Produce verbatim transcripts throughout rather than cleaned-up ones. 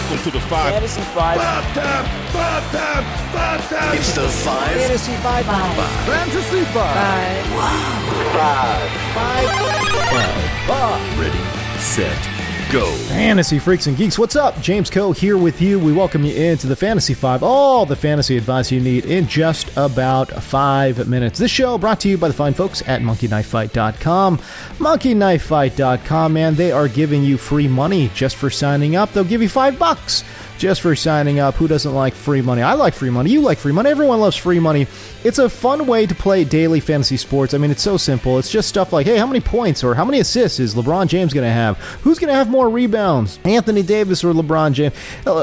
Welcome to the five. Fantasy five. Five time, five time, five time. It's the five. Fantasy five. Five. Five. Fantasy five. Five. Five. Five. Five. Five. Ready, set, go. Fantasy freaks and geeks, what's up? James Coe here with you. We welcome you into the Fantasy Five, all the fantasy advice you need in just about five minutes. This show brought to you by the fine folks at Monkey Knife Fight dot com. Monkey Knife Fight dot com, man, they are giving you free money just for signing up. They'll give you five bucks just for signing up. Who doesn't like free money? I like free money. You like free money. Everyone loves free money. It's a fun way to play daily fantasy sports. I mean, it's so simple. It's just stuff like, hey, how many points or how many assists is LeBron James going to have? Who's going to have more rebounds, Anthony Davis or LeBron James?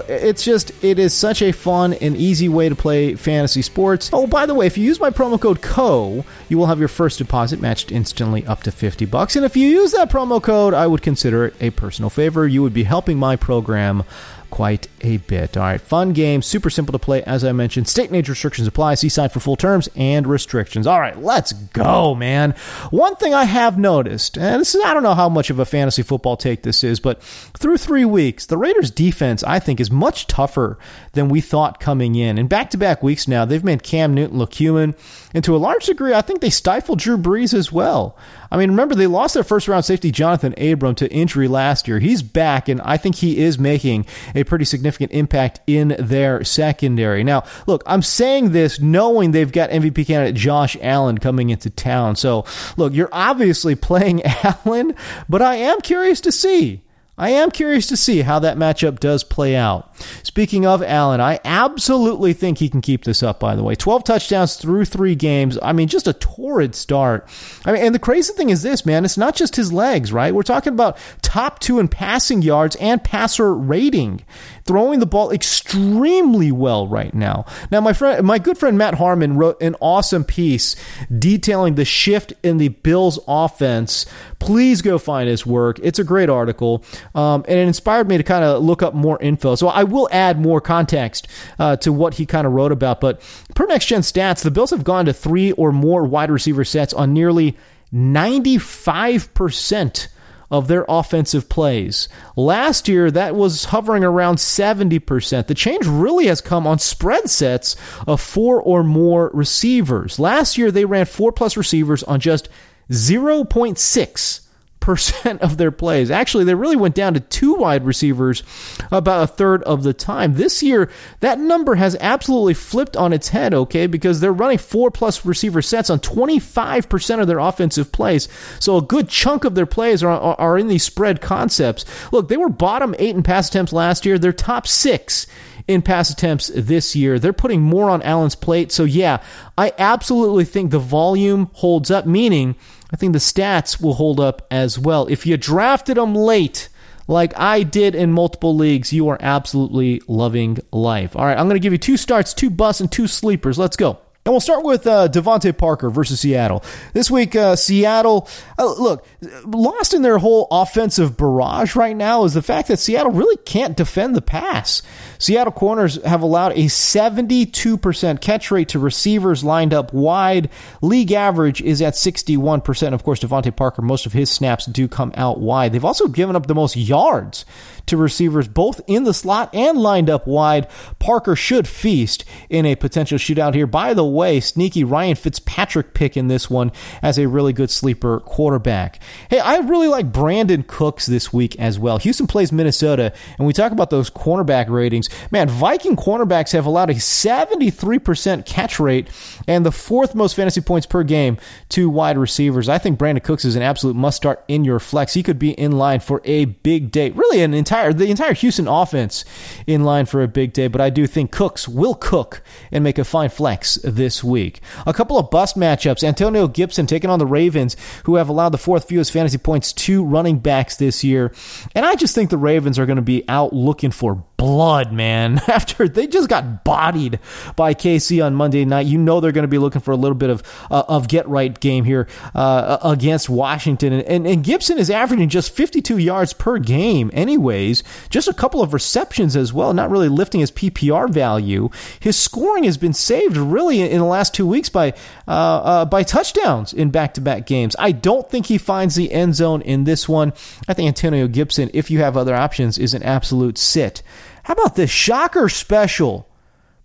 It's just, it is such a fun and easy way to play fantasy sports. Oh, by the way, if you use my promo code C O, you will have your first deposit matched instantly up to fifty bucks. And if you use that promo code, I would consider it a personal favor. You would be helping my program quite a bit. All right, fun game, super simple to play, as I mentioned. State and age restrictions apply. See site for full terms and restrictions. All right, let's go, man. One thing I have noticed, and this is, I don't know how much of a fantasy football take this is, but through three weeks, the Raiders' defense, I think, is much tougher than we thought coming in. And back-to-back weeks now, they've made Cam Newton look human. And to a large degree, I think they stifled Drew Brees as well. I mean, remember, they lost their first-round safety, Jonathan Abram, to injury last year. He's back, and I think he is making a pretty significant impact in their secondary. Now, look, I'm saying this knowing they've got M V P candidate Josh Allen coming into town. So, look, you're obviously playing Allen, but I am curious to see. I am curious to see how that matchup does play out. Speaking of Allen, I absolutely think he can keep this up, by the way. twelve touchdowns through three games. I mean, just a torrid start. I mean, and the crazy thing is this, man. It's not just his legs, right? We're talking about top two in passing yards and passer rating. Throwing the ball extremely well right now. Now, my friend, my good friend Matt Harmon wrote an awesome piece detailing the shift in the Bills' offense. Please go find his work. It's a great article, um, and it inspired me to kind of look up more info. So I will add more context uh, to what he kind of wrote about. But per Next Gen Stats, the Bills have gone to three or more wide receiver sets on nearly ninety-five percent of their offensive plays. Last year, that was hovering around seventy percent. The change really has come on spread sets of four or more receivers. Last year, they ran four-plus receivers on just zero point six percent of their plays. Actually, they really went down to two wide receivers about a third of the time. This year, that number has absolutely flipped on its head, okay, because they're running four-plus receiver sets on twenty-five percent of their offensive plays. So a good chunk of their plays are, are, are in these spread concepts. Look, they were bottom eight in pass attempts last year. They're top six in pass attempts this year. They're putting more on Allen's plate. So, yeah, I absolutely think the volume holds up, meaning I think the stats will hold up as well. If you drafted them late, like I did in multiple leagues, you are absolutely loving life. All right, I'm going to give you two starts, two busts, and two sleepers. Let's go. And we'll start with uh, Devontae Parker versus Seattle. This week, uh, Seattle, uh, look, lost in their whole offensive barrage right now is the fact that Seattle really can't defend the pass. Seattle corners have allowed a seventy-two percent catch rate to receivers lined up wide. League average is at sixty-one percent. Of course, Devontae Parker, most of his snaps do come out wide. They've also given up the most yards to receivers both in the slot and lined up wide. Parker should feast in a potential shootout here. By the way, sneaky Ryan Fitzpatrick pick in this one as a really good sleeper quarterback. Hey, I really like Brandon Cooks this week as well. Houston plays Minnesota, and we talk about those cornerback ratings. Man, Viking cornerbacks have allowed a seventy-three percent catch rate and the fourth most fantasy points per game to wide receivers. I think Brandon Cooks is an absolute must-start in your flex. He could be in line for a big day. Really an entire The entire Houston offense in line for a big day, but I do think Cooks will cook and make a fine flex this week. A couple of bust matchups. Antonio Gibson taking on the Ravens, who have allowed the fourth fewest fantasy points to running backs this year. And I just think the Ravens are going to be out looking for blood, man. After they just got bodied by K C on Monday night, you know they're going to be looking for a little bit of uh, of get-right game here uh, against Washington. And, and, and Gibson is averaging just fifty-two yards per game anyways. Just a couple of receptions as well, not really lifting his P P R value. His scoring has been saved really in the last two weeks by, uh, uh, by touchdowns in back-to-back games. I don't think he finds the end zone in this one. I think Antonio Gibson, if you have other options, is an absolute sit How about this shocker special?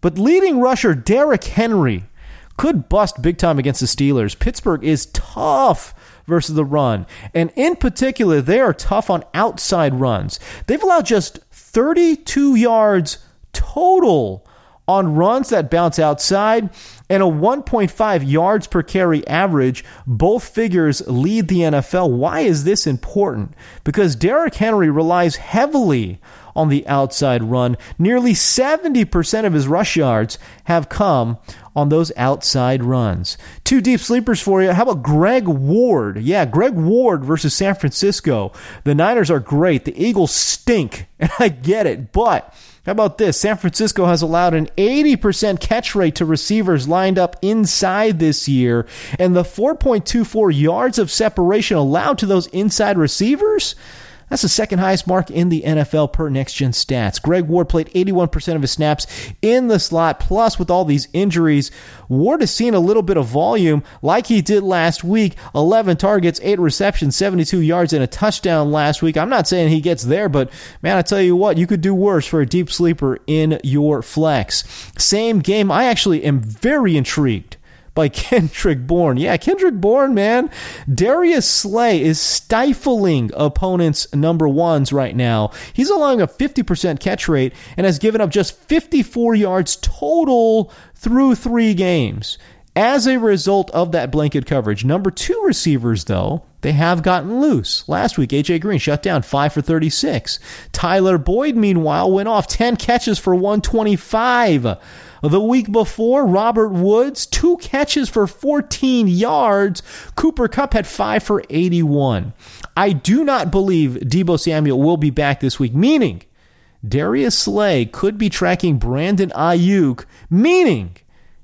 But leading rusher Derrick Henry could bust big time against the Steelers. Pittsburgh is tough versus the run. And in particular, they are tough on outside runs. They've allowed just thirty-two yards total on runs that bounce outside and a one point five yards per carry average. Both figures lead the N F L. Why is this important? Because Derrick Henry relies heavily on the outside run. Nearly seventy percent of his rush yards have come on those outside runs. Two deep sleepers for you. How about Greg Ward? Yeah, Greg Ward versus San Francisco. The Niners are great. The Eagles stink, and I get it. But how about this? San Francisco has allowed an eighty percent catch rate to receivers lined up inside this year, and the four point two four yards of separation allowed to those inside receivers? That's the second highest mark in the N F L per Next Gen Stats. Greg Ward played eighty-one percent of his snaps in the slot. Plus, with all these injuries, Ward has seen a little bit of volume like he did last week. eleven targets, eight receptions, seventy-two yards, and a touchdown last week. I'm not saying he gets there, but man, I tell you what, you could do worse for a deep sleeper in your flex. Same game, I actually am very intrigued by Kendrick Bourne. Yeah, Kendrick Bourne, man. Darius Slay is stifling opponents' number ones right now. He's allowing a fifty percent catch rate and has given up just fifty-four yards total through three games as a result of that blanket coverage. Number two receivers, though, they have gotten loose. Last week, A J. Green shut down five for thirty-six. Tyler Boyd, meanwhile, went off ten catches for one twenty-five. The week before, Robert Woods, two catches for fourteen yards. Cooper Cup had five for eighty-one. I do not believe Debo Samuel will be back this week, meaning Darius Slay could be tracking Brandon Ayuk, meaning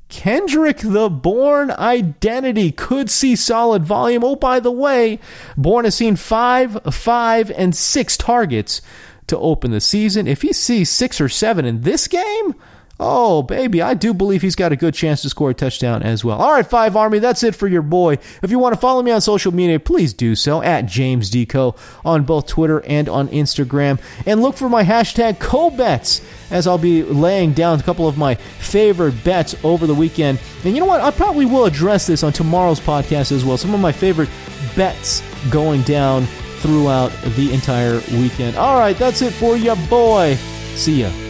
Kendrick the Bourne identity could see solid volume. Oh, by the way, Bourne has seen five, five, and six targets to open the season. If he sees six or seven in this game, oh, baby, I do believe he's got a good chance to score a touchdown as well. All right, Five Army, that's it for your boy. If you want to follow me on social media, please do so, at James Deco on both Twitter and on Instagram. And look for my hashtag CoBets, as I'll be laying down a couple of my favorite bets over the weekend. And you know what? I probably will address this on tomorrow's podcast as well. Some of my favorite bets going down throughout the entire weekend. All right, that's it for your boy. See ya.